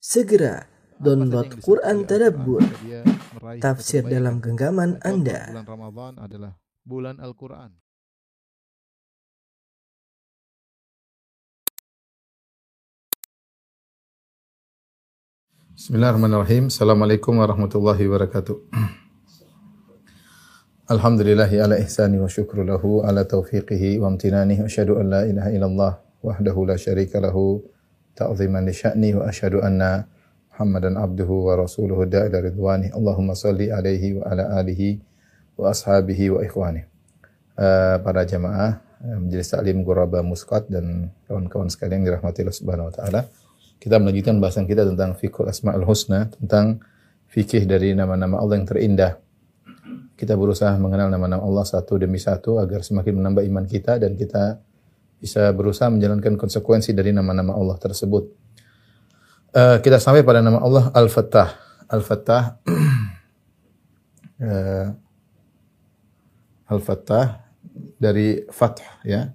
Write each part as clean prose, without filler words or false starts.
Segera download Quran Tadabbur Tafsir dalam genggaman Anda. Bulan Ramadan adalah bulan Al-Qur'an. Bismillahirrahmanirrahim. Assalamualaikum warahmatullahi wabarakatuh. Alhamdulillahi ala ihsani wa syukru lahu ala taufiqihi wa amtinani. Asyhadu an la ilaha illallah wahdahu la syarika lahu ta'ziman li sya'ni wa asyhadu anna Muhammadan abduhu wa rasuluhu da'ila ridwani. Allahumma salli alaihi wa ala alihi wa ashabihi wa ikhwani. Para jamaah Majelis Taklim Gurabah Muskat dan kawan-kawan sekalian dirahmati Allah Subhanahu wa taala. Kita melanjutkan bahasan kita tentang Fiqhul Asma'ul Husna, tentang fikih dari nama-nama Allah yang terindah. Kita berusaha mengenal nama-nama Allah satu demi satu agar semakin menambah iman kita dan kita bisa berusaha menjalankan konsekuensi dari nama-nama Allah tersebut. Kita sampai pada nama Allah Al-Fattah. Al-Fattah Al-Fattah dari Fath, ya.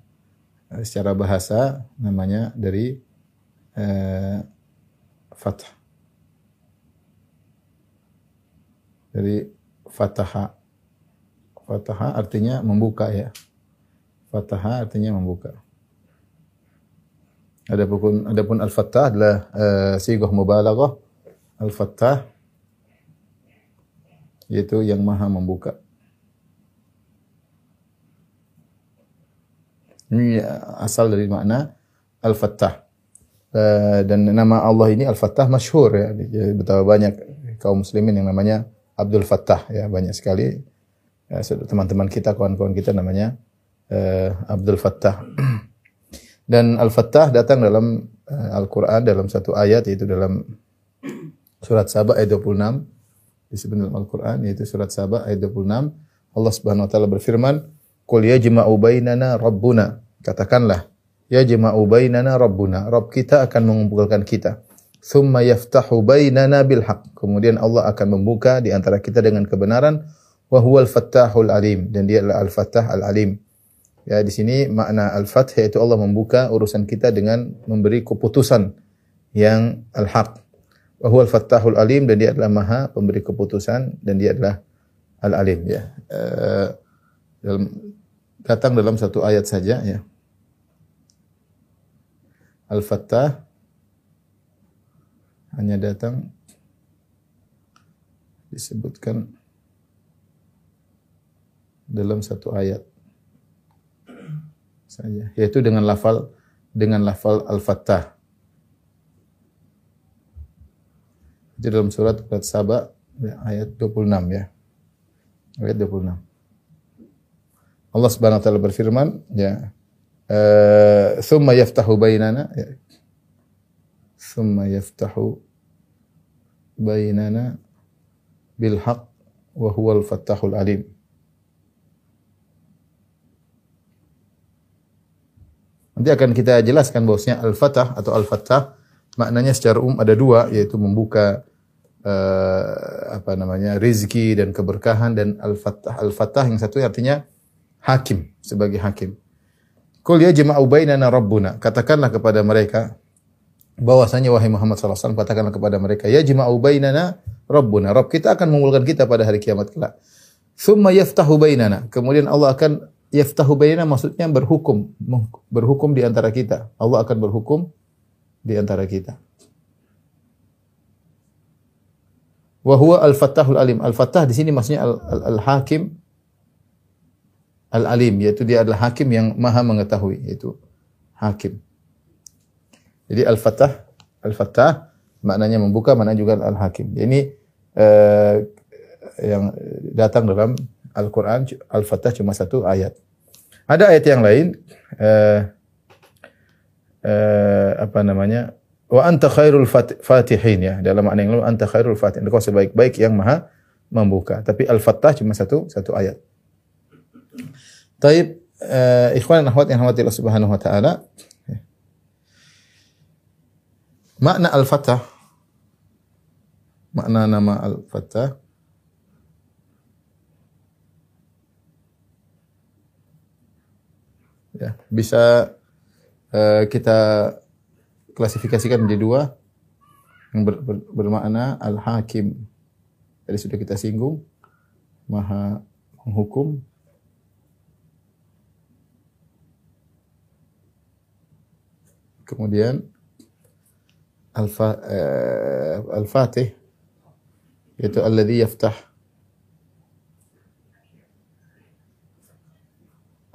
Secara bahasa namanya dari Fath, jadi Fataha. Fataha artinya membuka, ya. Fataha artinya membuka. Adapun Al-Fattah adalah sigoh mubalaghah. Al-Fattah yaitu yang maha membuka. Ini asal dari makna Al-Fattah. Dan nama Allah ini Al-Fattah masyhur, ya. Betapa banyak kaum muslimin yang namanya Abdul Fattah, ya. Banyak sekali teman-teman kita, kawan-kawan kita namanya Abdul Fattah. Dan Al-Fattah datang dalam Al-Qur'an dalam satu ayat, yaitu dalam surat Saba ayat 26. Disebut dalam Al-Qur'an yaitu surat Saba ayat 26. Allah Subhanahu wa taala berfirman, "Qul yajma'u bainana rabbuna." Katakanlah, ya jema'u bainana Rabbuna, Rabb kita akan mengumpulkan kita. Thumma yaftahu bainana bilhaq, kemudian Allah akan membuka di antara kita dengan kebenaran. Wa huwal fattahul alim, dan dia adalah al-fattah al-alim. Ya, di sini makna al-fath yaitu Allah membuka urusan kita dengan memberi keputusan yang al-haq. Wa huwal fattahul alim, dan dia adalah maha pemberi keputusan, dan dia adalah al-alim, ya. Datang dalam satu ayat saja, ya. Al-Fattah hanya datang disebutkan dalam satu ayat saja, yaitu dengan lafal Al-Fattah. Jadi dalam surat Saba ayat 26, ya. Ayat 26. Allah Subhanahu wa taala berfirman, ya. Thumma yaftahu bainana, ya. Thumma yaftahu bainana bilhaq wa huwal fattahul alim. Nanti akan kita jelaskan bahwasanya al-fatah atau al-fattah maknanya secara umum ada dua, yaitu membuka rezeki dan keberkahan, dan al-fattah yang satu artinya hakim, sebagai hakim. Qul yajma'u bainana rabbuna, katakanlah kepada mereka bahwasanya wahai Muhammad sallallahu alaihi wasallam, katakanlah kepada mereka yajma'u bainana rabbuna, Rabb kita akan mengumpulkan kita pada hari kiamat kelak. Tsumma yaftahu bainana, kemudian Allah akan yaftahu bainana, maksudnya berhukum di antara kita. Allah akan berhukum di antara kita. Wa huwa al-fattahul alim. Al-fattah di sini maksudnya al-hakim al-alim, yaitu dia adalah hakim yang maha mengetahui, yaitu hakim. Jadi al-fattah maknanya membuka, maknanya juga al-hakim. Ini yang datang dalam Al-Qur'an al-fattah cuma satu ayat. Ada ayat yang lain wa anta khairul fatihin, ya, dalam makna yang lain, anta khairul fatihin, engkau sebaik-baik yang maha membuka. Tapi al-fattah cuma satu ayat. Taib, ikhwan dan akhwat yang rahmatillah subhanahu wa ta'ala, makna al-fattah, makna nama al-fattah ya, bisa kita klasifikasikan menjadi dua. yang bermakna al-hakim. Tadi sudah kita singgung, maha menghukum. Kemudian al-Fatih yaitu alladhi yaftah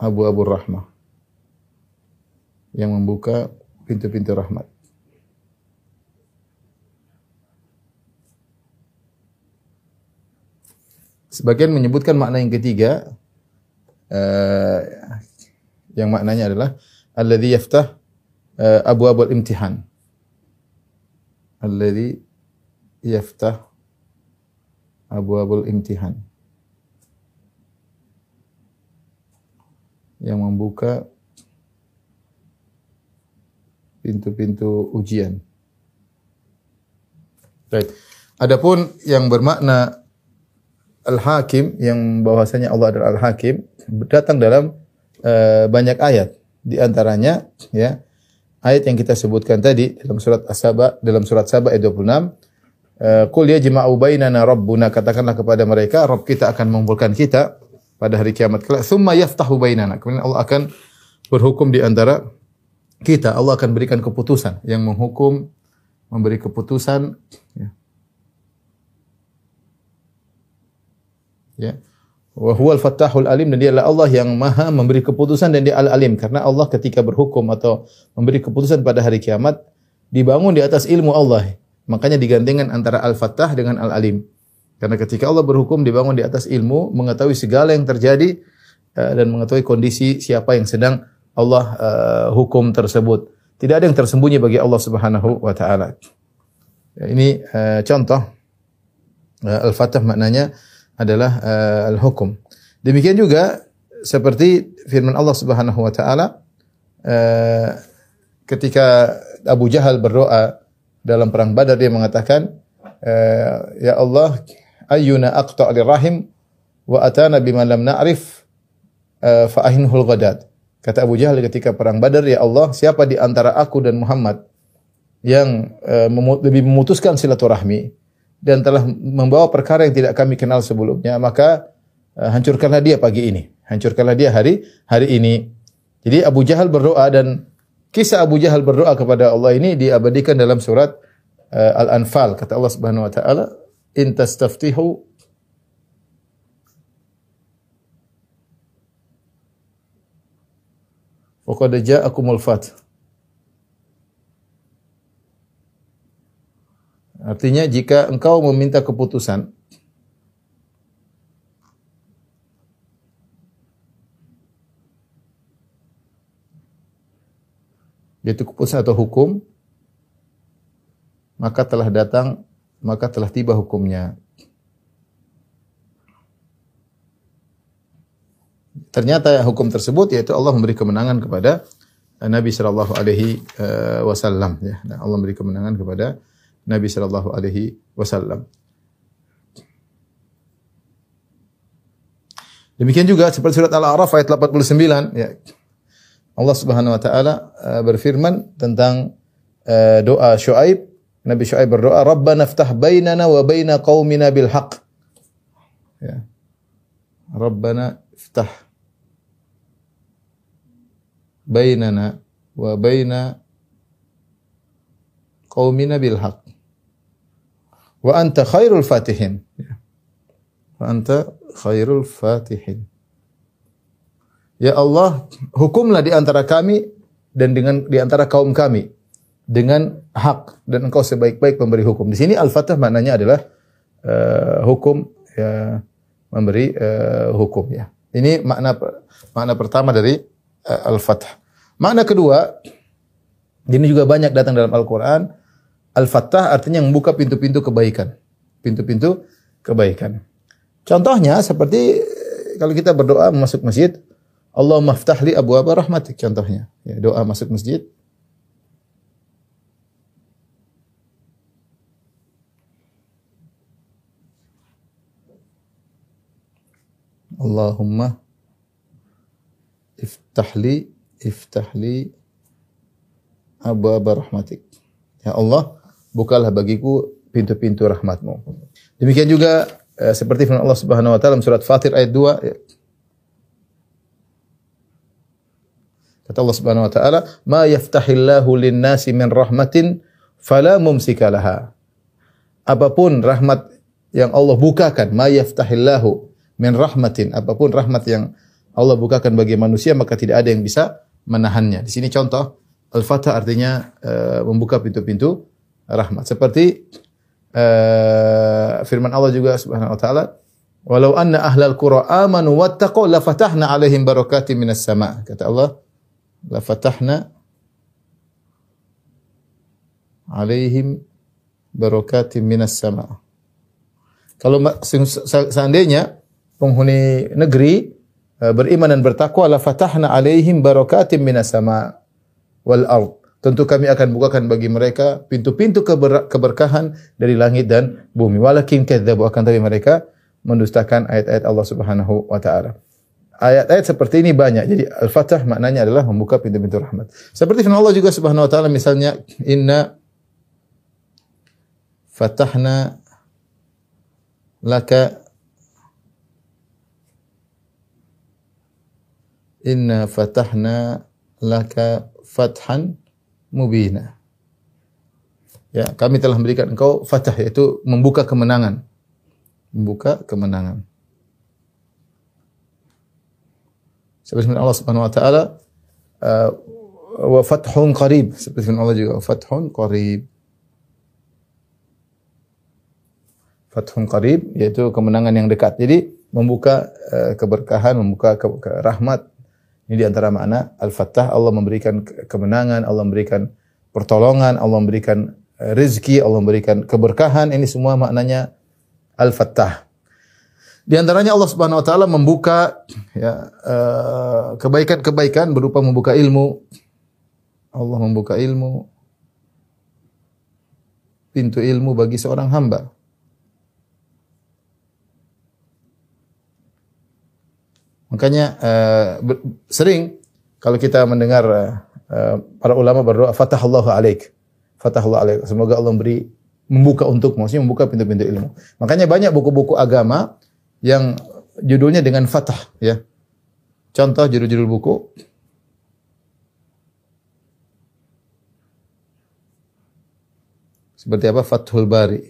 abwaabur rahmah, yang membuka pintu-pintu rahmat. Sebagian menyebutkan makna yang ketiga, yang maknanya adalah alladhi yaftah abwaabul imtihan. Alladhi yaftah abwaabul imtihan, yang membuka pintu-pintu ujian. Baik. Adapun yang bermakna al-hakim, yang bahwasanya Allah adalah al-hakim, datang dalam banyak ayat. Di antaranya ya ayat yang kita sebutkan tadi dalam surat As-Saba, dalam surat Saba ayat 26, qul yajma'u bainana rabbuna, katakanlah kepada mereka Rabb kita akan mengumpulkan kita pada hari kiamat kelak, summa yaftahu bainana, kemudian Allah akan berhukum di antara kita. Allah akan berikan keputusan, yang menghukum memberi keputusan ya. Wa huwal fattahul alim, dan dia adalah Allah yang maha memberi keputusan dan dia al-alim. Karena Allah ketika berhukum atau memberi keputusan pada hari kiamat, dibangun di atas ilmu Allah. Makanya digandengkan antara al-fattah dengan al-alim. Karena ketika Allah berhukum, dibangun di atas ilmu, mengetahui segala yang terjadi, dan mengetahui kondisi siapa yang sedang Allah hukum tersebut. Tidak ada yang tersembunyi bagi Allah subhanahu wa ta'ala. Ini contoh al-fattah maknanya adalah al-hukum. Demikian juga seperti firman Allah Subhanahu wa taala ketika Abu Jahal berdoa dalam perang Badar, dia mengatakan ya Allah ayyuna aqta' lirrahim wa atana bima lam na'rif fa ahinhul ghadat. Kata Abu Jahal ketika perang Badar, ya Allah, siapa di antara aku dan Muhammad yang lebih memutuskan silaturahmi dan telah membawa perkara yang tidak kami kenal sebelumnya, maka hancurkanlah dia pagi ini, hancurkanlah dia hari ini. Jadi Abu Jahal berdoa, dan kisah Abu Jahal berdoa kepada Allah ini diabadikan dalam surat Al-Anfal. Kata Allah Subhanahu wa taala, in tastaftihu faqad ja'akumul fath. Artinya, jika engkau meminta keputusan, yaitu keputusan atau hukum, maka telah datang, maka telah tiba hukumnya. Ternyata hukum tersebut yaitu Allah memberi kemenangan kepada Nabi Shallallahu Alaihi Wasallam. Ya, Allah memberi kemenangan kepada Nabi Shallallahu Alaihi Wasallam. Demikian juga seperti surat Al-A'raf ayat 89. Ya. Allah Subhanahu Wa Taala berfirman tentang doa Syuaib. Nabi Syuaib berdoa, Rabbana iftah bainana wa baina qaumina bil haqq. Ya. Rabbana iftah bainana wa baina qaumina bil haqq. Wa anta khairul fatihin. Wa anta khairul fatihin. Ya Allah, hukumlah di antara kami dan dengan di antara kaum kami dengan hak, dan engkau sebaik-baik pemberi hukum. Di sini al-Fattah maknanya adalah hukum, ya, memberi hukum, ya. Ini makna pertama dari al-Fattah. Makna kedua, ini juga banyak datang dalam Al-Qur'an. Al-Fattah artinya yang membuka pintu-pintu kebaikan. Pintu-pintu kebaikan. Contohnya seperti kalau kita berdoa masuk masjid, Allahumma iftah li abwaaba rahmatik, contohnya. Ya, doa masuk masjid. Allahumma iftah li abwaaba rahmatik. Ya Allah, bukalah bagiku pintu-pintu rahmatmu. Demikian juga seperti firman Allah Subhanahu wa taala surat Fatir ayat 2 ya. Kata Allah Subhanahu wa taala, "Ma yaftahillahu lin-nasi min rahmatin fala mumsika laha." Apapun rahmat yang Allah bukakan, ma yaftahillahu min rahmatin, apapun rahmat yang Allah bukakan bagi manusia maka tidak ada yang bisa menahannya. Di sini contoh Al-Fattah artinya membuka pintu-pintu rahmat. Seperti firman Allah juga Subhanahu wa taala, "Walau anna ahlal qura amanu wattaqu la fatahna 'alaihim barakatin minas sama'." Kata Allah, "La fatahna 'alaihim barakatin minas sama'." Kalau seandainya penghuni negeri beriman dan bertakwa, la fatahna 'alaihim barakatin minas sama' wal ard. Tentu kami akan bukakan bagi mereka pintu-pintu keberkahan dari langit dan bumi. Walakin kadzabu, akan tapi mereka mendustakan ayat-ayat Allah Subhanahu wa taala. Ayat-ayat seperti ini banyak. Jadi Al-Fattah maknanya adalah membuka pintu-pintu rahmat. Seperti firman Allah juga Subhanahu wa taala misalnya, "Inna fatahna laka, inna fatahna laka fathan mubina." Ya, kami telah memberikan engkau fatah, yaitu membuka kemenangan. Membuka kemenangan. Seperti Allah Subhanahu wa taala, "Wa fathun qarib." Seperti Allah juga, "Fathun qarib." Fathun qarib yaitu kemenangan yang dekat. Jadi membuka keberkahan, membuka rahmat. Ini di antara makna Al-Fattah. Allah memberikan kemenangan, Allah memberikan pertolongan, Allah memberikan rezeki, Allah memberikan keberkahan. Ini semua maknanya Al-Fattah. Di antaranya Allah Subhanahu wa taala membuka ya kebaikan-kebaikan berupa membuka ilmu. Allah membuka ilmu, pintu ilmu bagi seorang hamba. Makanya sering kalau kita mendengar para ulama berdoa, "Fatahallahu alaik, fatahallahu alaik." Semoga Allah memberi, membuka untukmu, maksudnya membuka pintu-pintu ilmu. Makanya banyak buku-buku agama yang judulnya dengan fatah ya. Contoh judul-judul buku. Seperti apa? Fathul Bari.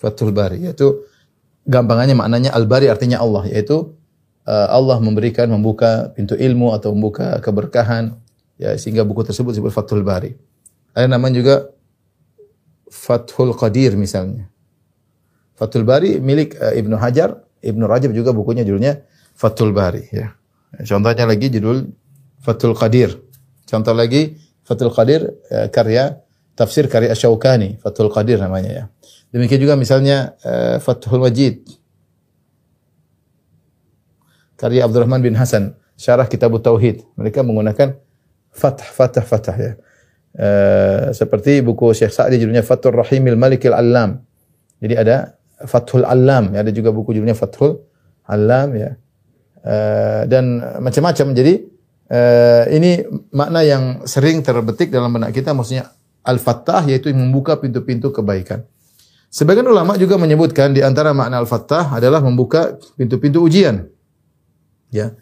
Fathul Bari yaitu gampangannya maknanya Al-Bari artinya Allah, yaitu Allah memberikan, membuka pintu ilmu atau membuka keberkahan ya, sehingga buku tersebut disebut Fathul Bari. Ada namanya juga Fathul Qadir misalnya. Fathul Bari milik Ibn Hajar, Ibn Rajab juga bukunya judulnya Fathul Bari ya. Contohnya lagi judul Fathul Qadir. Contoh lagi Fathul Qadir karya tafsir karya Syaukani, Fathul Qadir namanya ya. Demikian juga misalnya Fathul Majid karya Abdurrahman bin Hasan, syarah Kitabu Tauhid. Mereka menggunakan fathah ya. Seperti buku Syekh Sa'di judulnya Fathul Rahimil Malikil Alam. Jadi ada Fathul Alam, ya, ada juga buku judulnya Fathul Alam ya. Dan macam-macam. Jadi ini makna yang sering terbetik dalam benak kita, maksudnya Al-Fattah yaitu membuka pintu-pintu kebaikan. Sebagian ulama juga menyebutkan di antara makna Al-Fattah adalah membuka pintu-pintu ujian. Ya.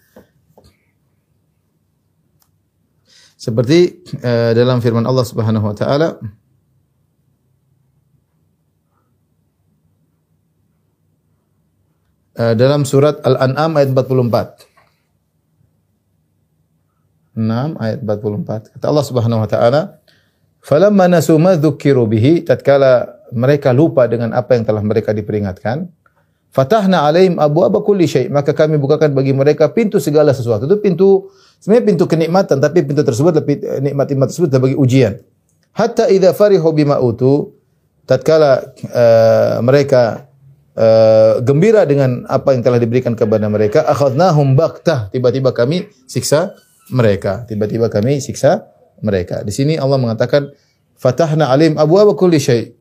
Seperti dalam firman Allah Subhanahu wa taala, dalam surat Al-An'am ayat 44. 6 ayat 44. Kata Allah Subhanahu wa taala, "Falamma nasu ma dzukiru bihi," tatkala mereka lupa dengan apa yang telah mereka diperingatkan. "Fatahna alaihim abwaaba kulli syai'," maka kami bukakan bagi mereka pintu segala sesuatu. Itu pintu, sebenarnya pintu kenikmatan, tapi pintu tersebut lebih nikmat-nikmat tersebut bagi ujian. "Hatta idza farihu bima utu," tatkala mereka gembira dengan apa yang telah diberikan kepada mereka, "akhadnahum baktah," tiba-tiba kami siksa mereka. Tiba-tiba kami siksa mereka. Di sini Allah mengatakan "Fatahna alaihim abwaaba kulli syai'."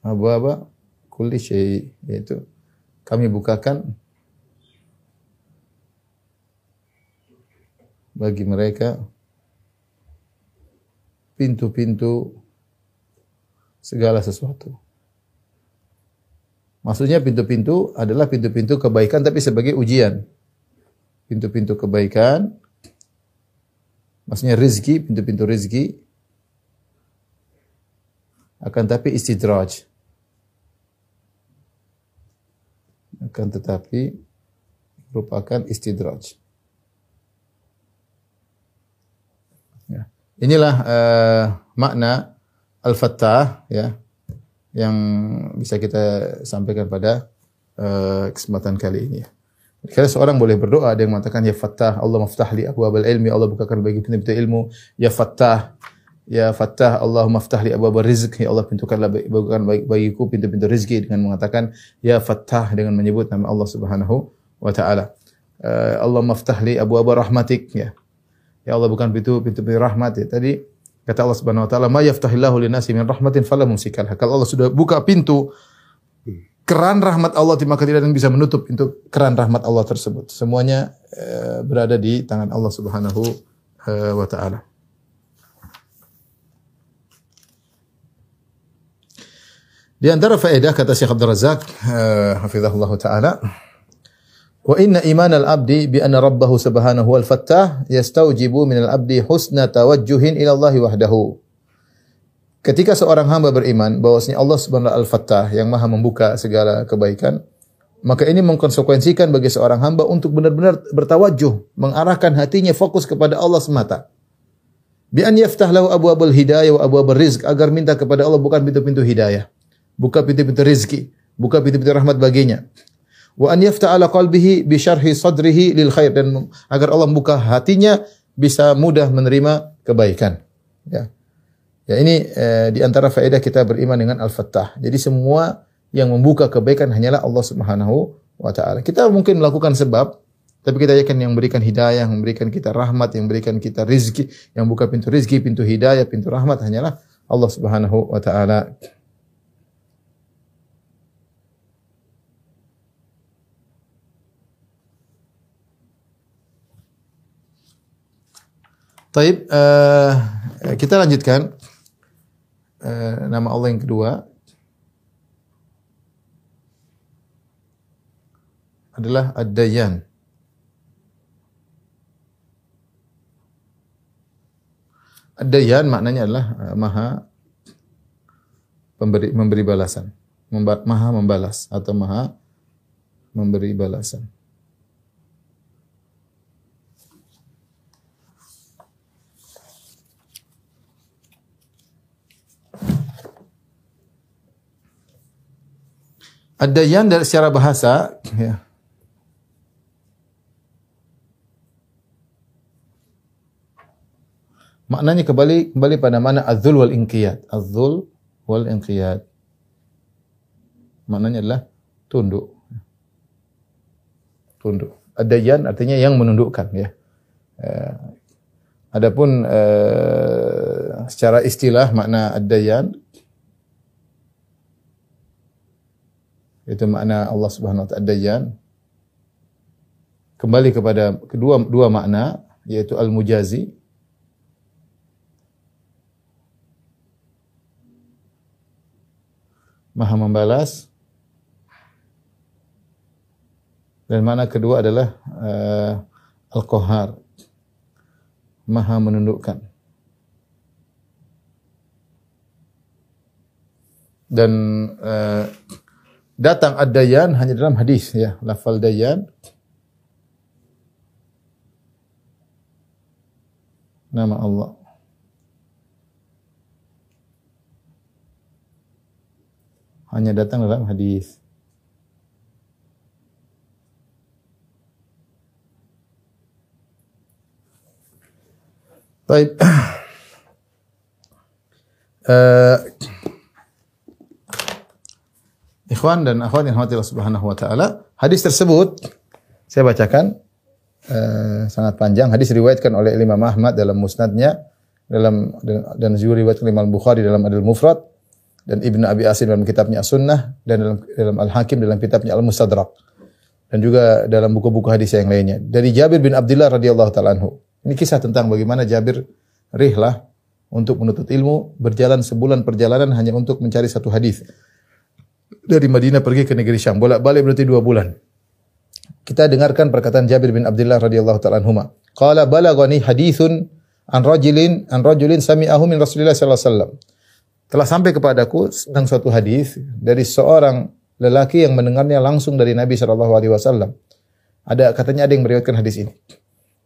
Abwaaba kulli syai', yaitu kami bukakan bagi mereka pintu-pintu segala sesuatu. Maksudnya pintu-pintu adalah pintu-pintu kebaikan tapi sebagai ujian. Pintu-pintu kebaikan, maksudnya rezeki, pintu-pintu rezeki, akan tapi istidraj. Akan tetapi merupakan istidraj. Ya. Inilah makna Al-Fattah ya, yang bisa kita sampaikan pada kesempatan kali ini. Karena seorang boleh berdoa, ada yang mengatakan ya Fattah, Allah maftah li abwaabal ilmi, Allah bukakan bagi pintu-pintu ilmu, ya Fattah, Allah maftah li abwaabal rizq, ya Allah pintukanlah bukakan bagiku pintu-pintu rezeki dengan mengatakan ya Fattah dengan menyebut nama Allah Subhanahu wa taala. Allah maftah li abwaabal rahmatik, ya. Ya Allah bukan pintu-pintu rahmat ya. Tadi kata Allah Subhanahu wa taala, "Ma yaftahillahu linasi min rahmatin fala mumsikalha." Kalau Allah sudah buka pintu keran rahmat Allah, maka tidak ada yang bisa menutup pintu keran rahmat Allah tersebut. Semuanya berada di tangan Allah Subhanahu wa taala. Di antara faedah kata Syekh Abdul Razak hafizahullah taala, "Wa inna imanal abdi bi anna rabbahu subhanahu wal fattah yastaujibu minal abdi husna tawajjuhin ila Allahi wahdahu." Ketika seorang hamba beriman bahwasanya Allah Subhanahu Al-Fattah yang Maha membuka segala kebaikan, maka ini mengkonsekuensikan bagi seorang hamba untuk benar-benar bertawajuh, mengarahkan hatinya fokus kepada Allah semata. Bi an yaftah lahu abwaabul hidayah wa abwaabur rizq, agar minta kepada Allah bukan pintu-pintu hidayah, buka pintu-pintu rezeki, buka pintu-pintu rahmat baginya. Wa an yaftah ala qalbihi bi syarhi sadrihi lil khair, dan agar Allah buka hatinya bisa mudah menerima kebaikan. Ya. Ya ini di antara faedah kita beriman dengan Al-Fattah. Jadi semua yang membuka kebaikan hanyalah Allah Subhanahu wa taala. Kita mungkin melakukan sebab, tapi kita yakin yang memberikan hidayah, yang memberikan kita rahmat, yang memberikan kita rizki, yang buka pintu rizki, pintu hidayah, pintu rahmat hanyalah Allah Subhanahu wa taala. Baik, kita lanjutkan. Nama Allah yang kedua adalah Ad-Dayyan. Ad-Dayyan maknanya adalah maha memberi balasan, maha membalas atau maha memberi balasan. Ad-Dayyan dari secara bahasa ya, maknanya kembali pada mana az-zul wal inqiyad. Az-zul wal inqiyad maknanya adalah tunduk. Ad-Dayyan artinya yang menundukkan ya. Adapun secara istilah makna Ad-Dayyan itu makna Allah Subhanahu wa ta'ala Ad-Dayyan kembali kepada dua makna, yaitu al-mujazi maha membalas, dan makna kedua adalah al-qahar maha menundukkan. Dan datang ad-dayyan hanya dalam hadis ya, lafal dayyan. Nama Allah. Hanya datang dalam hadis. Baik. Ikhwan dan akhwat yang rahmatillah subhanahu wa ta'ala, hadis tersebut saya bacakan sangat panjang. Hadis diriwayatkan oleh Imam Ahmad dalam musnadnya, dan Zuhri riwayatkan Imam Bukhari dalam Adil Mufrad, dan Ibn Abi Asim dalam kitabnya As-Sunnah, dan dalam Al-Hakim dalam kitabnya Al-Mustadrak, dan juga dalam buku-buku hadis yang lainnya. Dari Jabir bin Abdullah radhiyallahu ta'ala anhu, Ini kisah tentang bagaimana Jabir rihlah untuk menuntut ilmu, berjalan sebulan perjalanan hanya untuk mencari satu hadis. Dari Madinah pergi ke negeri Syam, bolak-balik berarti 2 bulan. Kita dengarkan perkataan Jabir bin Abdullah radhiyallahu ta'ala anhuma. Qala balagani hadithun an rajulin sami'ahu min Rasulillah sallallahu alaihi wasallam. Telah sampai kepadaku tentang suatu hadis dari seorang lelaki yang mendengarnya langsung dari Nabi sallallahu alaihi wasallam. Ada katanya ada yang meriwayatkan hadis ini.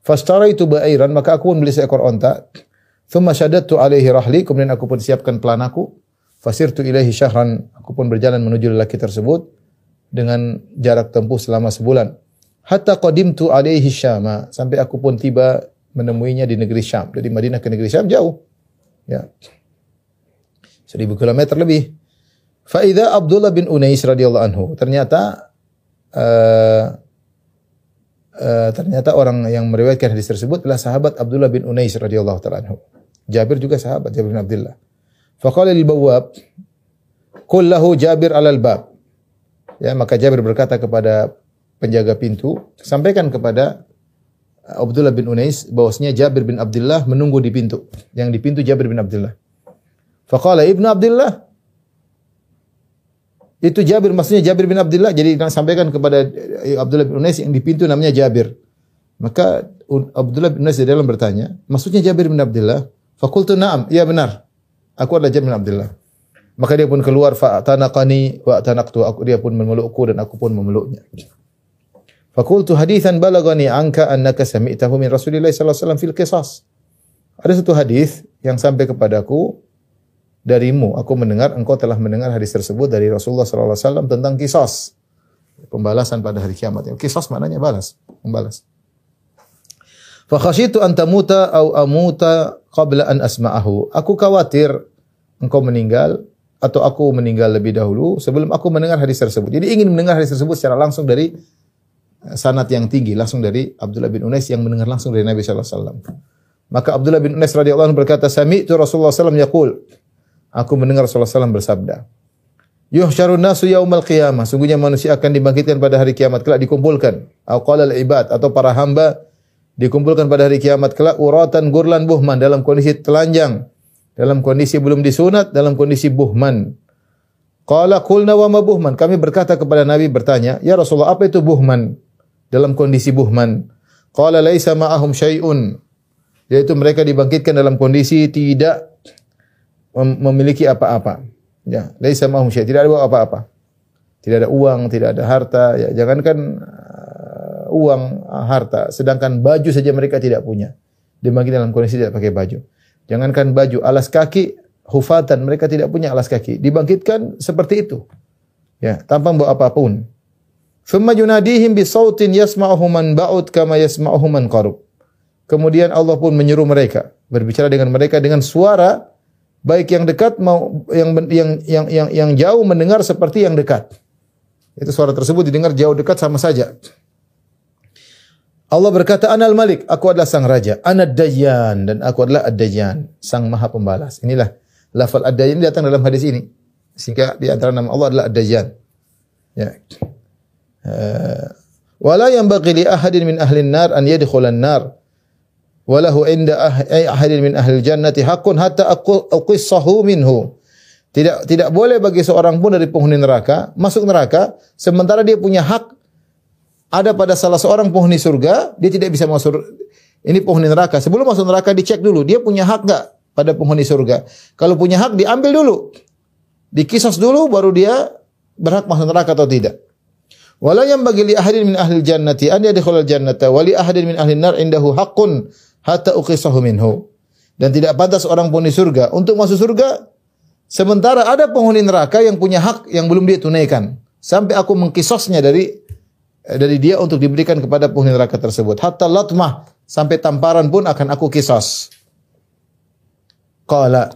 Fastaraitu ba'airan, maka aku pun beli seekor onta. Tsumma shaddadtu alaihi rahli, kemudian aku pun siapkan pelanaku. Fasirtu ilaihi syahran, aku pun berjalan menuju lelaki tersebut dengan jarak tempuh selama sebulan. Hatta qadimtu alaihi Syam, sampai aku pun tiba menemuinya di negeri Syam. Dari Madinah ke negeri Syam jauh. Ya. 1000 kilometer lebih. Fa idza Abdullah bin Unais radhiyallahu anhu. Ternyata orang yang meriwayatkan hadis tersebut adalah sahabat Abdullah bin Unais radhiyallahu ta'ala anhu. Jabir juga sahabat Jabir bin Abdullah. Fa qala lil bawwab, qul lahu Jabir 'alal bab. Ya, maka Jabir berkata kepada penjaga pintu, sampaikan kepada Abdullah bin Unais bahwasanya Jabir bin Abdullah menunggu di pintu. Yang di pintu Jabir bin Abdullah. Faqala Ibn Abdullah, itu Jabir, maksudnya Jabir bin Abdullah. Jadi sampaikan kepada Abdullah bin Unais yang di pintu namanya Jabir. Maka Abdullah bin Unais di dalam bertanya, maksudnya Jabir bin Abdullah? Faqultu na'am, iya benar, aku adalah Jabir bin Abdullah. Maka dia pun keluar, fa'tanaqani wa'tanaqtu, dia pun memelukku dan aku pun memeluknya. Faqultu hadithan balagani anka annaka sami'tahu min Rasulillah sallallahu alaihi wasallam fil qisas. Ada satu hadis yang sampai kepadaku darimu, aku mendengar engkau telah mendengar hadis tersebut dari Rasulullah sallallahu alaihi wasallam tentang qisas, pembalasan pada hari kiamat. Qisas maknanya balas, membalas. Fa khashitu an tamuta aw amuta qabla an asma'ahu. Aku khawatir engkau meninggal atau aku meninggal lebih dahulu sebelum aku mendengar hadis tersebut. Jadi ingin mendengar hadis tersebut secara langsung dari sanad yang tinggi, langsung dari Abdullah bin Unais yang mendengar langsung dari Nabi sallallahu alaihi wasallam. Maka Abdullah bin Unais radhiyallahu anhu berkata, "Sami'tu Rasulullah sallallahu alaihi wasallam yaqul." Aku mendengar Rasulullah sallallahu alaihi wasallam bersabda, "Yuhsyarun nasu yaumal qiyamah." Sungguhnya manusia akan dibangkitkan pada hari kiamat kelak, dikumpulkan. Au qalal ibad, atau para hamba dikumpulkan pada hari kiamat kelak uratan gurlan buhman, dalam kondisi telanjang, dalam kondisi belum disunat, dalam kondisi buhman. Qala qulna wa ma buhman? Kami berkata kepada Nabi, bertanya, "Ya Rasulullah, apa itu buhman?" Dalam kondisi buhman. Qala laisa ma'ahum syai'un, yaitu mereka dibangkitkan dalam kondisi tidak memiliki apa-apa. Ya, laisa ma'ahum syai', tidak ada apa-apa. Tidak ada uang, tidak ada harta, ya, jangankan uang, harta, sedangkan baju saja mereka tidak punya. Dibangkitkan dalam kondisi tidak pakai baju. Jangankan baju, alas kaki, hufatan, mereka tidak punya alas kaki. Dibangkitkan seperti itu. Ya, tanpa membawa apapun. Tsumma yunadihim bi sautin yasma'uhu man ba'ud kama yasma'uhu man qarub. Kemudian Allah pun menyeru mereka, berbicara dengan mereka dengan suara baik yang dekat mau yang jauh mendengar seperti yang dekat. Itu suara tersebut didengar jauh dekat sama saja. Allah berkata, "Anal Malik, aku adalah sang raja, Ad-Dayyan, dan aku adalah Ad-Dayyan, sang maha pembalas." Inilah lafal Ad-Dayyan datang dalam hadis ini. Sehingga di antara nama Allah adalah Ad-Dayyan. Ya. Wala yanbaghi li ahadin min ahli an-nar an yadkhula an-nar wa lahu 'inda ahadin min ahli al-jannati haqqun hatta uqissahu minhu. Tidak boleh bagi seorang pun dari penghuni neraka masuk neraka sementara dia punya hak ada pada salah seorang penghuni surga. Dia tidak bisa masuk, ini penghuni neraka, sebelum masuk neraka dicek dulu dia punya hak enggak pada penghuni surga. Kalau punya hak diambil dulu, dikisos dulu, baru dia berhak masuk neraka atau tidak. Wala yanbaghi li ahadin min ahli al-jannati an yadkhula al-jannata wa li ahadin min ahli an-nar indahu haqqun hatta uqisahu minhu. Dan tidak pantas orang penghuni surga untuk masuk surga sementara ada penghuni neraka yang punya hak yang belum dia tunaikan, sampai aku mengkisosnya dari dia untuk diberikan kepada penghuni neraka tersebut. Hatta latmah, sampai tamparan pun akan aku kisos. Qala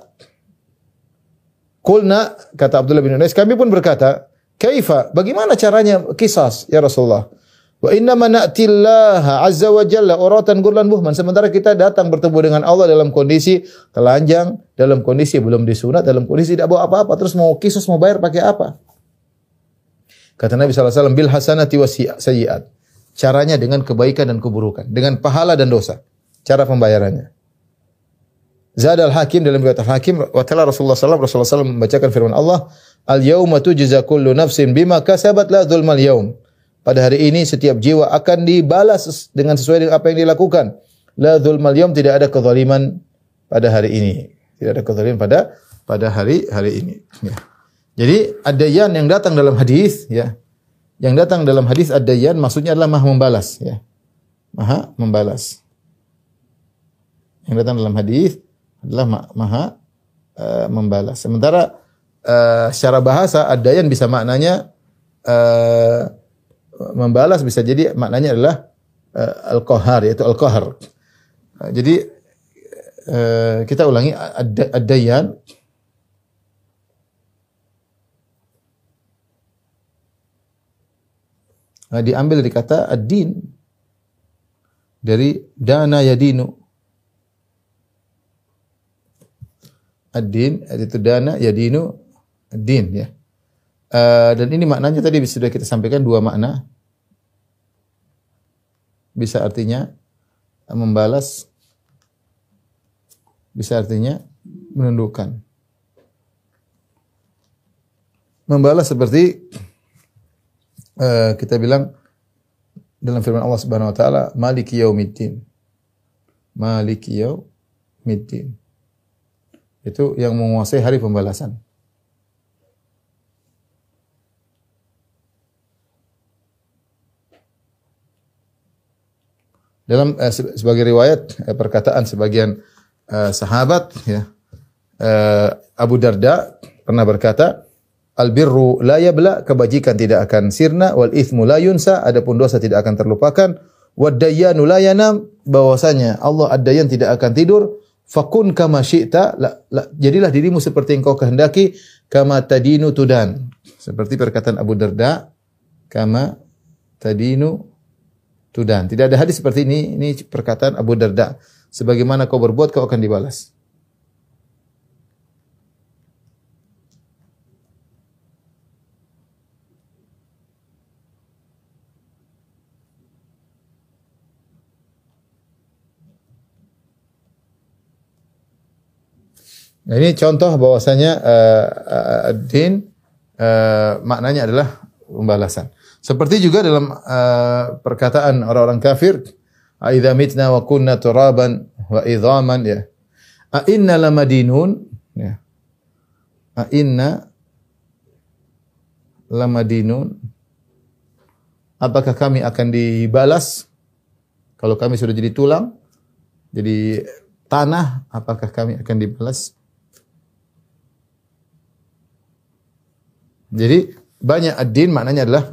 qulna, kata Abdullah bin Unais, kami pun berkata, "Kaifa? Bagaimana caranya qisas ya Rasulullah?" "Wa inna mana'tillaha 'azza wa jalla uratan gurlan buhman." Sementara kita datang bertemu dengan Allah dalam kondisi telanjang, dalam kondisi belum disunat, dalam kondisi tidak bawa apa-apa, terus mau qisas, mau bayar pakai apa? Kata Nabi sallallahu alaihi wasallam, "Bil hasanati was sayyi'at." Caranya dengan kebaikan dan keburukan, dengan pahala dan dosa. cara pembayarannya. Zadal Hakim dalam riwayat Hakim, wa ta'ala Rasulullah SAW membacakan firman Allah, al-yauma tujza kullu nafsin bima kasabat la dzulmal yaum. Pada hari ini setiap jiwa akan dibalas dengan sesuai dengan apa yang dilakukan. La dzulmal yaum, tidak ada kezaliman pada hari ini. Tidak ada kezaliman pada hari ini. Ya. Jadi ad-Dayyan yang datang dalam hadis, ya. Yang datang dalam hadis ad-Dayyan maksudnya adalah Maha membalas, ya. Maha membalas. Yang datang dalam hadis adalah Maha membalas. Sementara secara bahasa ad-Dayyan bisa maknanya membalas, bisa jadi maknanya adalah al-Qahar, yaitu al-Qahar. Jadi kita ulangi ad-Dayyan. Diambil dari kata ad-din, dari dana yadinu. Ad-din, itu dana yadinu ad-din, ya. Dan ini maknanya tadi sudah kita sampaikan, dua makna. Bisa artinya membalas, bisa artinya menundukkan. Membalas seperti kita bilang dalam firman Allah Subhanahu wa taala, maliki yaumiddin. Maliki yaumiddin. Itu yang menguasai hari pembalasan. Dalam sebagai riwayat perkataan sebagian sahabat, ya, Abu Darda pernah berkata, al-birru la yabla, kebajikan tidak akan sirna, wal ithmu la yunsa, adapun dosa tidak akan terlupakan, wad-dayyanu la yanam, bahwasanya Allah ad-dayyan tidak akan tidur. Fakun kama syi'ta, jadilah dirimu seperti engkau kehendaki, kama tadinu tudan, seperti perkataan Abu Darda, kama tadinu tudan. Tidak ada hadis seperti ini perkataan Abu Darda, sebagaimana kau berbuat kau akan dibalas. Nah, ini contoh bahwasanya ad-din maknanya adalah pembalasan. Seperti juga dalam perkataan orang-orang kafir, aidza mitna wa kunna turaban wa idhaman, ya. A inna lamadinun, ya. A inna lamadinun. Apakah kami akan dibalas kalau kami sudah jadi tulang, jadi tanah, apakah kami akan dibalas? Jadi banyak ad-din maknanya adalah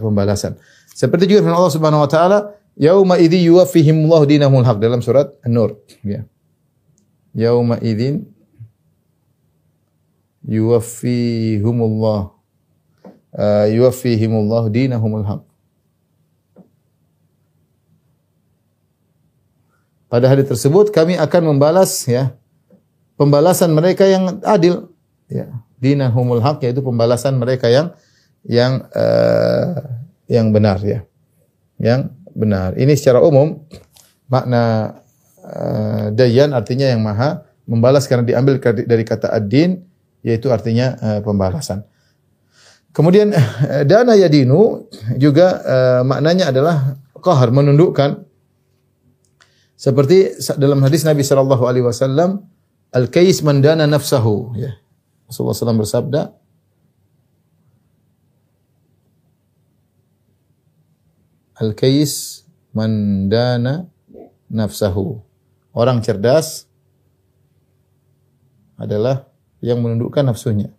pembalasan. Seperti juga firman Allah Subhanahu wa taala, yauma idzi yuwaffihimullahu dinahumul haq, dalam surat An-Nur, ya. Yauma idzin yuwaffihimullahu dinahumul haq. Pada hari tersebut kami akan membalas, ya, pembalasan mereka yang adil, ya. Dinahumul haq, yaitu pembalasan mereka yang benar, ya, yang benar. Ini secara umum makna dayyan artinya yang maha membalas, karena diambil dari kata ad-din, yaitu artinya pembalasan. Kemudian dana yadinu juga maknanya adalah qahar, menundukkan, seperti dalam hadis Nabi sallallahu alaihi wasallam, al-kais man dana nafsahu, ya. Rasulullah SAW bersabda, al-kais man dana nafsahu. Orang cerdas adalah yang menundukkan nafsunya.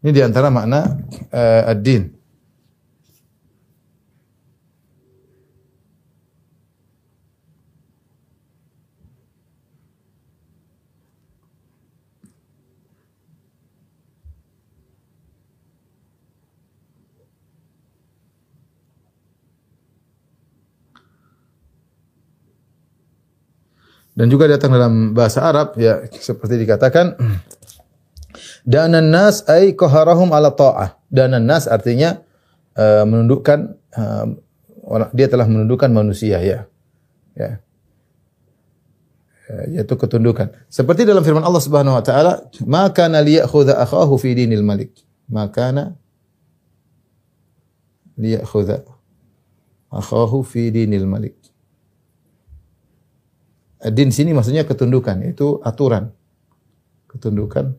Ini diantara makna ad-din. Dan juga datang dalam bahasa Arab, ya, seperti dikatakan danan nas ay qaharahum ala ta'ah. Danan nas artinya menundukkan, dia telah menundukkan manusia, ya. Yaitu ketundukan. Seperti dalam firman Allah Subhanahu wa taala, "Ma kana liya'khudha akhahu fi dinil malik." Ma kana liya'khudha akhahu fi dinil malik. Din sini maksudnya ketundukan, itu aturan. Ketundukan.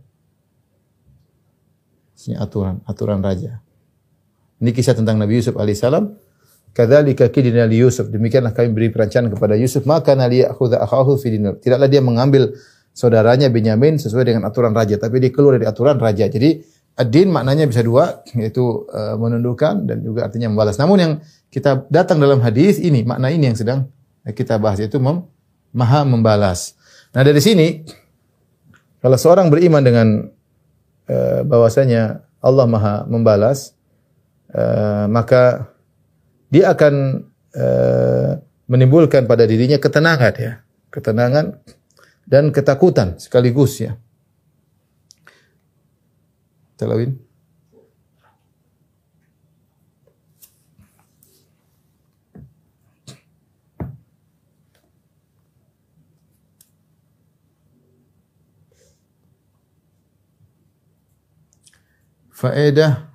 Sini aturan raja. Ini kisah tentang Nabi Yusuf alaihissalam. Kadzalika kidna li Yusuf, demikianlah kami beri perancangan kepada Yusuf, maka naliya'khudha akhahu fi dinil. Tidaklah dia mengambil saudaranya Benyamin sesuai dengan aturan raja, tapi dia keluar dari aturan raja. Jadi ad-din maknanya bisa dua, yaitu menundukkan dan juga artinya membalas. Namun yang kita datang dalam hadis ini, makna ini yang sedang kita bahas, yaitu maha membalas. Nah, dari sini kalau seorang beriman dengan bahwasanya Allah maha membalas, maka dia akan menimbulkan pada dirinya ketenangan, ya, ketenangan dan ketakutan sekaligus, ya. Talawin. Faedah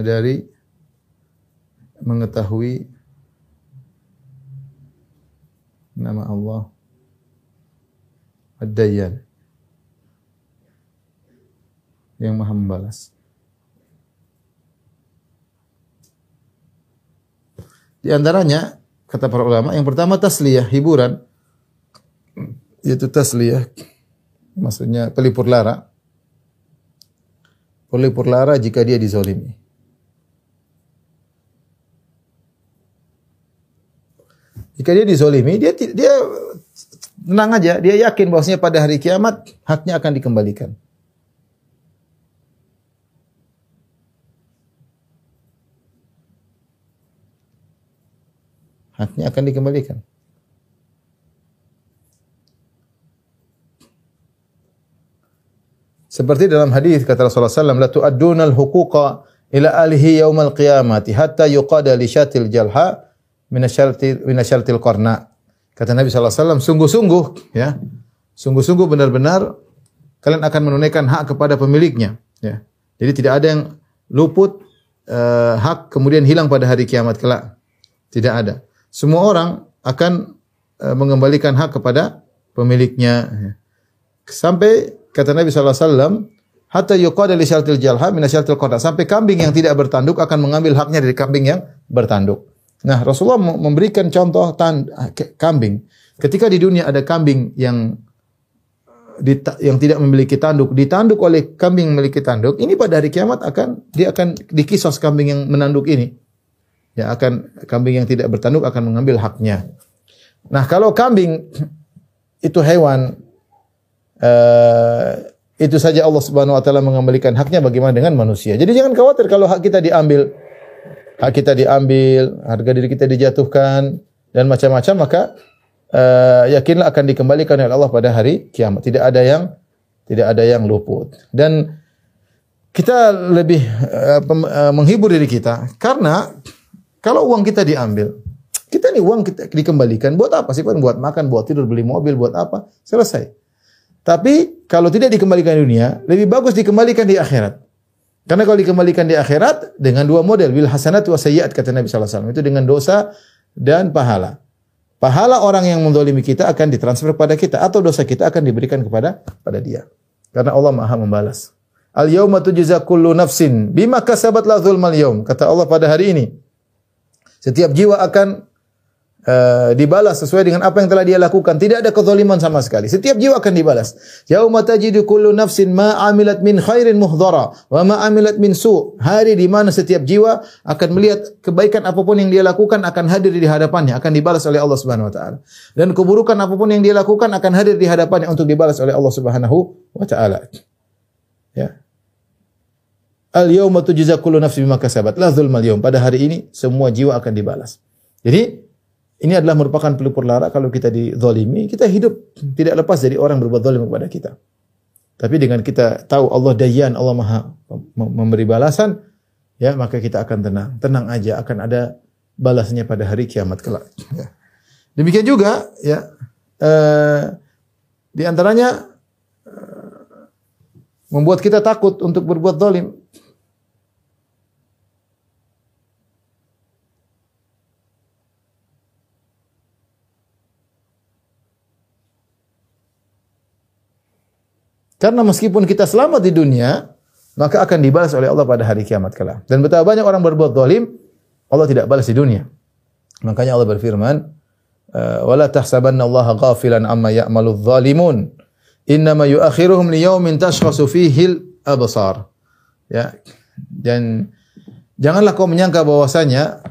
dari mengetahui nama Allah Ad-Dayyan, yang maha membalas. Di antaranya, kata para ulama, yang pertama tasliyah, hiburan, yaitu tasliyah, maksudnya pelipur lara. Pelipur lara jika dia dizalimi. Jika dia dizolimi, dia tenang aja, dia yakin bahwasanya pada hari kiamat haknya akan dikembalikan. Haknya akan dikembalikan. Seperti dalam hadis kata Rasulullah SAW, "La tu'addunal huquqa ila ahlihi yaumal qiyamati hatta yuqada li syatil jalha minasyartil qarna." Kata Nabi SAW, sungguh-sungguh, ya, sungguh-sungguh benar-benar kalian akan menunaikan hak kepada pemiliknya, ya. Jadi tidak ada yang luput hak kemudian hilang pada hari kiamat kelak. Tidak ada. Semua orang akan mengembalikan hak kepada pemiliknya, ya. Sampai kata Nabi SAW, hatta yuqada li syartil jalha minasyartil qarna, sampai kambing yang tidak bertanduk akan mengambil haknya dari kambing yang bertanduk. Nah, Rasulullah memberikan contoh kambing. Ketika di dunia ada kambing yang tidak memiliki tanduk, ditanduk oleh kambing memiliki tanduk, ini pada hari kiamat dia akan dikisos kambing yang menanduk ini. Ya, kambing yang tidak bertanduk akan mengambil haknya. Nah, kalau kambing itu hewan, itu saja Allah Subhanahu wa taala mengembalikan haknya, bagaimana dengan manusia. Jadi jangan khawatir kalau hak kita diambil, harga diri kita dijatuhkan dan macam-macam, maka yakinlah akan dikembalikan oleh Allah pada hari kiamat. Tidak ada yang luput. Dan kita lebih menghibur diri kita, karena kalau uang kita diambil, uang kita dikembalikan buat apa sih? Buat makan, buat tidur, beli mobil, buat apa? Selesai. Tapi kalau tidak dikembalikan di dunia, lebih bagus dikembalikan di akhirat. Karena kalau dikembalikan di akhirat dengan dua model, bil hasanat wa sayyi'at, kata Nabi sallallahu alaihi wasallam, itu dengan dosa dan pahala. Pahala orang yang menzalimi kita akan ditransfer kepada kita, atau dosa kita akan diberikan kepada dia. Karena Allah Maha membalas. Al yauma tujza kullu nafsin bima kasabat la zulmal yaum. Kata Allah, pada hari ini setiap jiwa akan dibalas sesuai dengan apa yang telah dia lakukan. Tidak ada kezaliman sama sekali. Setiap jiwa akan dibalas. Yauma tajidu kullu nafsin ma 'amilat min khairin muhdhara wa ma 'amilat min su'. Hari di mana setiap jiwa akan melihat kebaikan apapun yang dia lakukan akan hadir di hadapannya, akan dibalas oleh Allah Subhanahu wa taala. Dan keburukan apapun yang dia lakukan akan hadir di hadapannya untuk dibalas oleh Allah Subhanahu wa taala. Ya. Al yauma tujza kullu nafsin bima kasabat la zulmal yaum. Pada hari ini semua jiwa akan dibalas. Jadi ini adalah merupakan pelipur lara kalau kita dizalimi. Kita hidup tidak lepas dari orang berbuat zalim kepada kita. Tapi dengan kita tahu Allah Dayyan, Allah Maha memberi balasan, ya maka kita akan tenang. Tenang aja, akan ada balasnya pada hari kiamat kelak. Ya. Demikian juga ya di antaranya membuat kita takut untuk berbuat zalim. Karena meskipun kita selamat di dunia, maka akan dibalas oleh Allah pada hari kiamat kelak. Dan betapa banyak orang berbuat zalim, Allah tidak balas di dunia. Makanya Allah berfirman, "Wala tahsabanna Allaha ghafilan amma ya'maludz zalimun. Innama yu'akhiruhum liyaumin tashkhasu fihil absar." Ya. Dan janganlah kau menyangka bahwasanya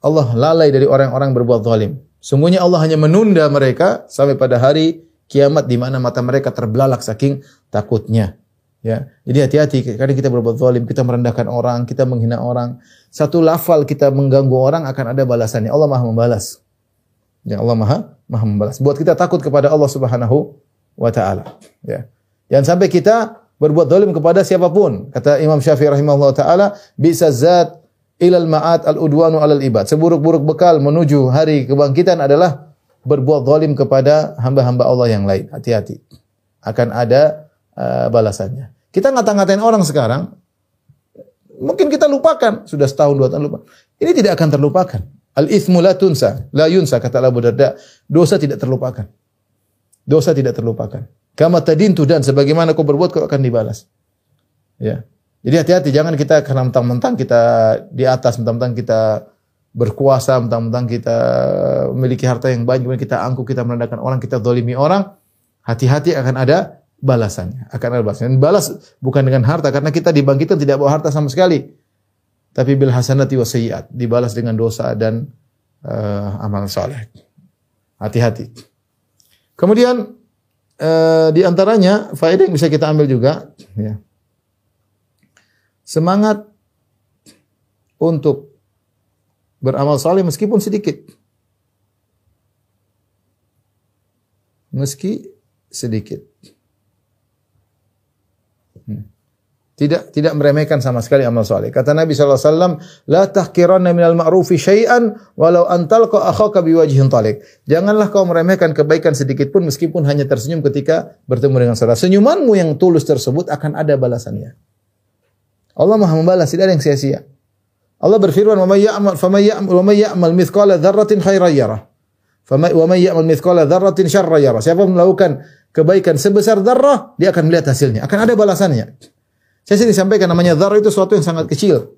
Allah lalai dari orang-orang berbuat zalim. Sungguhnya Allah hanya menunda mereka sampai pada hari kiamat di mana mata mereka terbelalak saking takutnya. Ya. Jadi hati-hati, kadang kita berbuat zalim, kita merendahkan orang, kita menghina orang. Satu lafal kita mengganggu orang akan ada balasannya. Allah Maha membalas. Ya, Allah Maha membalas. Buat kita takut kepada Allah Subhanahu wa taala. Ya. Jangan sampai kita berbuat zalim kepada siapapun. Kata Imam Syafi'i rahimahullah taala, "Bisa zat ilal ma'at al-udwanu 'alal ibad." Seburuk-buruk bekal menuju hari kebangkitan adalah berbuat zalim kepada hamba-hamba Allah yang lain. Hati-hati. Akan ada balasannya. Kita ngata-ngatain orang sekarang, mungkin kita lupakan. Sudah setahun, 2 tahun lupa. Ini tidak akan terlupakan. Al-ithmu la tunsa, la yunsa, kata Abu Darda. Dosa tidak terlupakan. Dosa tidak terlupakan. Kama tadintu, dan sebagaimana kau berbuat, kau akan dibalas. Ya. Jadi hati-hati. Jangan kita karena mentang-mentang kita di atas, mentang-mentang kita berkuasa, mentang-mentang kita memiliki harta yang banyak, kemudian kita angkuh, kita merendahkan orang, kita zalimi orang, hati-hati akan ada balasannya. Akan ada balasannya. Dan balas bukan dengan harta, karena kita dibangkitkan tidak bawa harta sama sekali. Tapi bil hasanati was sayyi'at, dibalas dengan dosa dan amal saleh. Hati-hati. Kemudian di antaranya faedah yang bisa kita ambil juga, ya. Semangat untuk beramal saleh meskipun sedikit. Meski sedikit. Tidak meremehkan sama sekali amal saleh. Kata Nabi SAW, "La tahqiranna minal ma'rufi syai'an walau antalqa akhaka biwajhin taliq." Janganlah kau meremehkan kebaikan sedikit pun meskipun hanya tersenyum ketika bertemu dengan saudara. Senyumanmu yang tulus tersebut akan ada balasannya. Allah Maha membalas, tidak ada yang sia-sia. Allah berfirman, "Wa may ya'mal mithqala dzarratin khairan yarah. Wa may ya'mal mithqala dzarratin syarran yarah." Siapa melakukan kebaikan sebesar dzarrah, dia akan melihat hasilnya, akan ada balasannya. Saya sering sampaikan namanya dzarrah itu sesuatu yang sangat kecil.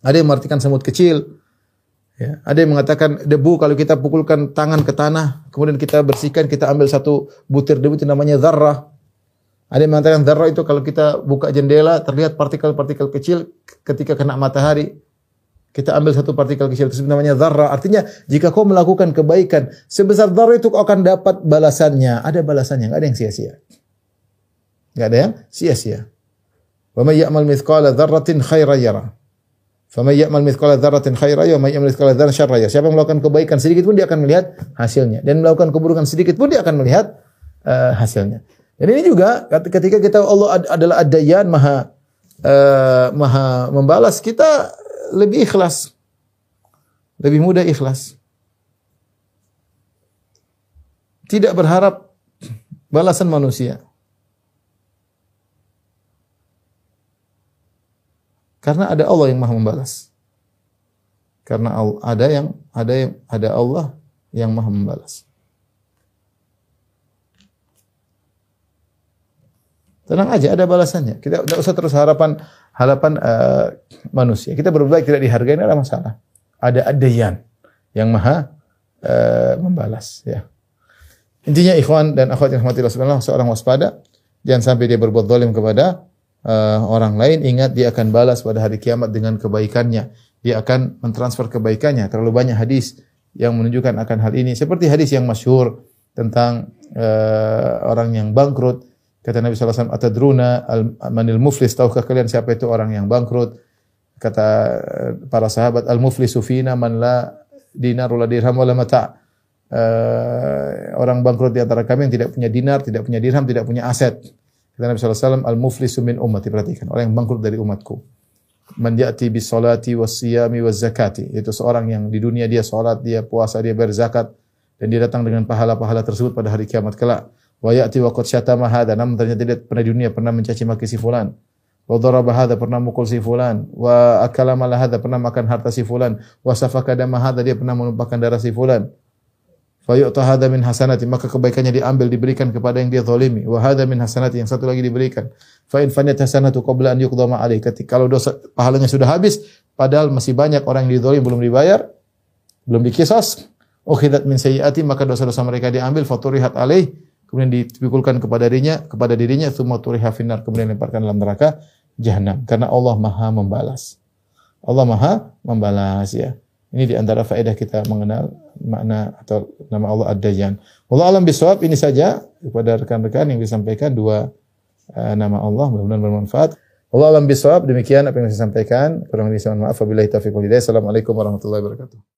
Ada yang mengartikan semut kecil, ya. Ada yang mengatakan debu, kalau kita pukulkan tangan ke tanah, kemudian kita bersihkan, kita ambil satu butir debu, itu namanya dzarrah. Ada yang mengatakan dzarrah itu kalau kita buka jendela terlihat partikel-partikel kecil ketika kena matahari. Kita ambil satu partikel kecil, itu namanya dzarrah. Artinya, jika kau melakukan kebaikan sebesar dzarrah itu, kau akan dapat balasannya. Ada balasannya, enggak ada yang sia-sia. Enggak ada yang sia-sia. "Wa may ya'mal mithqala dzarratin khairan yarah. Fa may ya'mal mithqala dzarratin khairan yarah, wa may ya'mal mithqala dzarratin syarran yarah." Siapa melakukan kebaikan sedikit pun dia akan melihat hasilnya, dan melakukan keburukan sedikit pun dia akan melihat hasilnya. Dan ini juga ketika kita Allah adalah Ad-Dayyan, Maha membalas, kita lebih ikhlas, lebih mudah ikhlas, tidak berharap balasan manusia, karena ada Allah yang Maha membalas, karena ada Allah yang Maha membalas. Tenang aja, ada balasannya. Kita tidak usah terus harapan manusia. Kita berbuat tidak dihargai, ada masalah. Ada Ad-Dayyan yang Maha membalas. Ya. Intinya ikhwan dan akhwat yang dirahmati Allah, seorang waspada, jangan sampai dia berbuat zalim kepada orang lain. Ingat, dia akan balas pada hari kiamat dengan kebaikannya. Dia akan mentransfer kebaikannya. Terlalu banyak hadis yang menunjukkan akan hal ini. Seperti hadis yang masyhur tentang orang yang bangkrut. Kata Nabi sallallahu alaihi wasallam, "Atadruna manil muflis?" Tahukah kalian siapa itu orang yang bangkrut? Kata para sahabat, "Al-muflisu fina man la dinar wala dirham wala mata'." Orang bangkrut di antara kami yang tidak punya dinar, tidak punya dirham, tidak punya aset. Kata Nabi sallallahu alaihi wasallam, "Al-muflisu min ummati." Perhatikan, orang yang bangkrut dari umatku. man ya'ti bis salati was siyami waz zakati, yaitu seorang yang di dunia dia salat, dia puasa, dia berzakat, dan dia datang dengan pahala-pahala tersebut pada hari kiamat kelak. Wa ya'ti wa qad syatama hadza, namun ternyata dia pernah di dunia pernah mencaci maki si fulan. Wa daraba hadza, pernah mukul si fulan. Wa akala mala hadza, pernah makan harta si fulan. Wa safaka dama hadza, dia pernah menumpahkan darah si fulan. Fa yu'ta hadza min hasanati, maka kebaikannya diambil, diberikan kepada yang dia zalimi. Wa hadza min hasanati, yang satu lagi diberikan. Fa in fanat hasanatu qabla an yuqda ma alayhi, ketika kalau dosa pahalanya sudah habis padahal masih banyak orang yang dizalimi belum dibayar, belum dikisos, ukhidat min sayyiati, maka dosa-dosa mereka diambil, faturihat alaih, kemudian dipikulkan kepada dirinya tsumma turiha finnar, kemudian dilemparkan dalam neraka Jahannam, karena Allah Maha membalas. Allah Maha membalas, ya. Ini di antara faedah kita mengenal makna atau nama Allah Ad-Dayyan. Wallahu a'lam bishawab, ini saja kepada rekan-rekan yang disampaikan dua nama Allah, mudah-mudahan bermanfaat. Wallahu a'lam bishawab, demikian apa yang saya sampaikan. Kurang lebih mohon maaf, wabillahi taufiq wal hidayah. Assalamualaikum warahmatullahi wabarakatuh.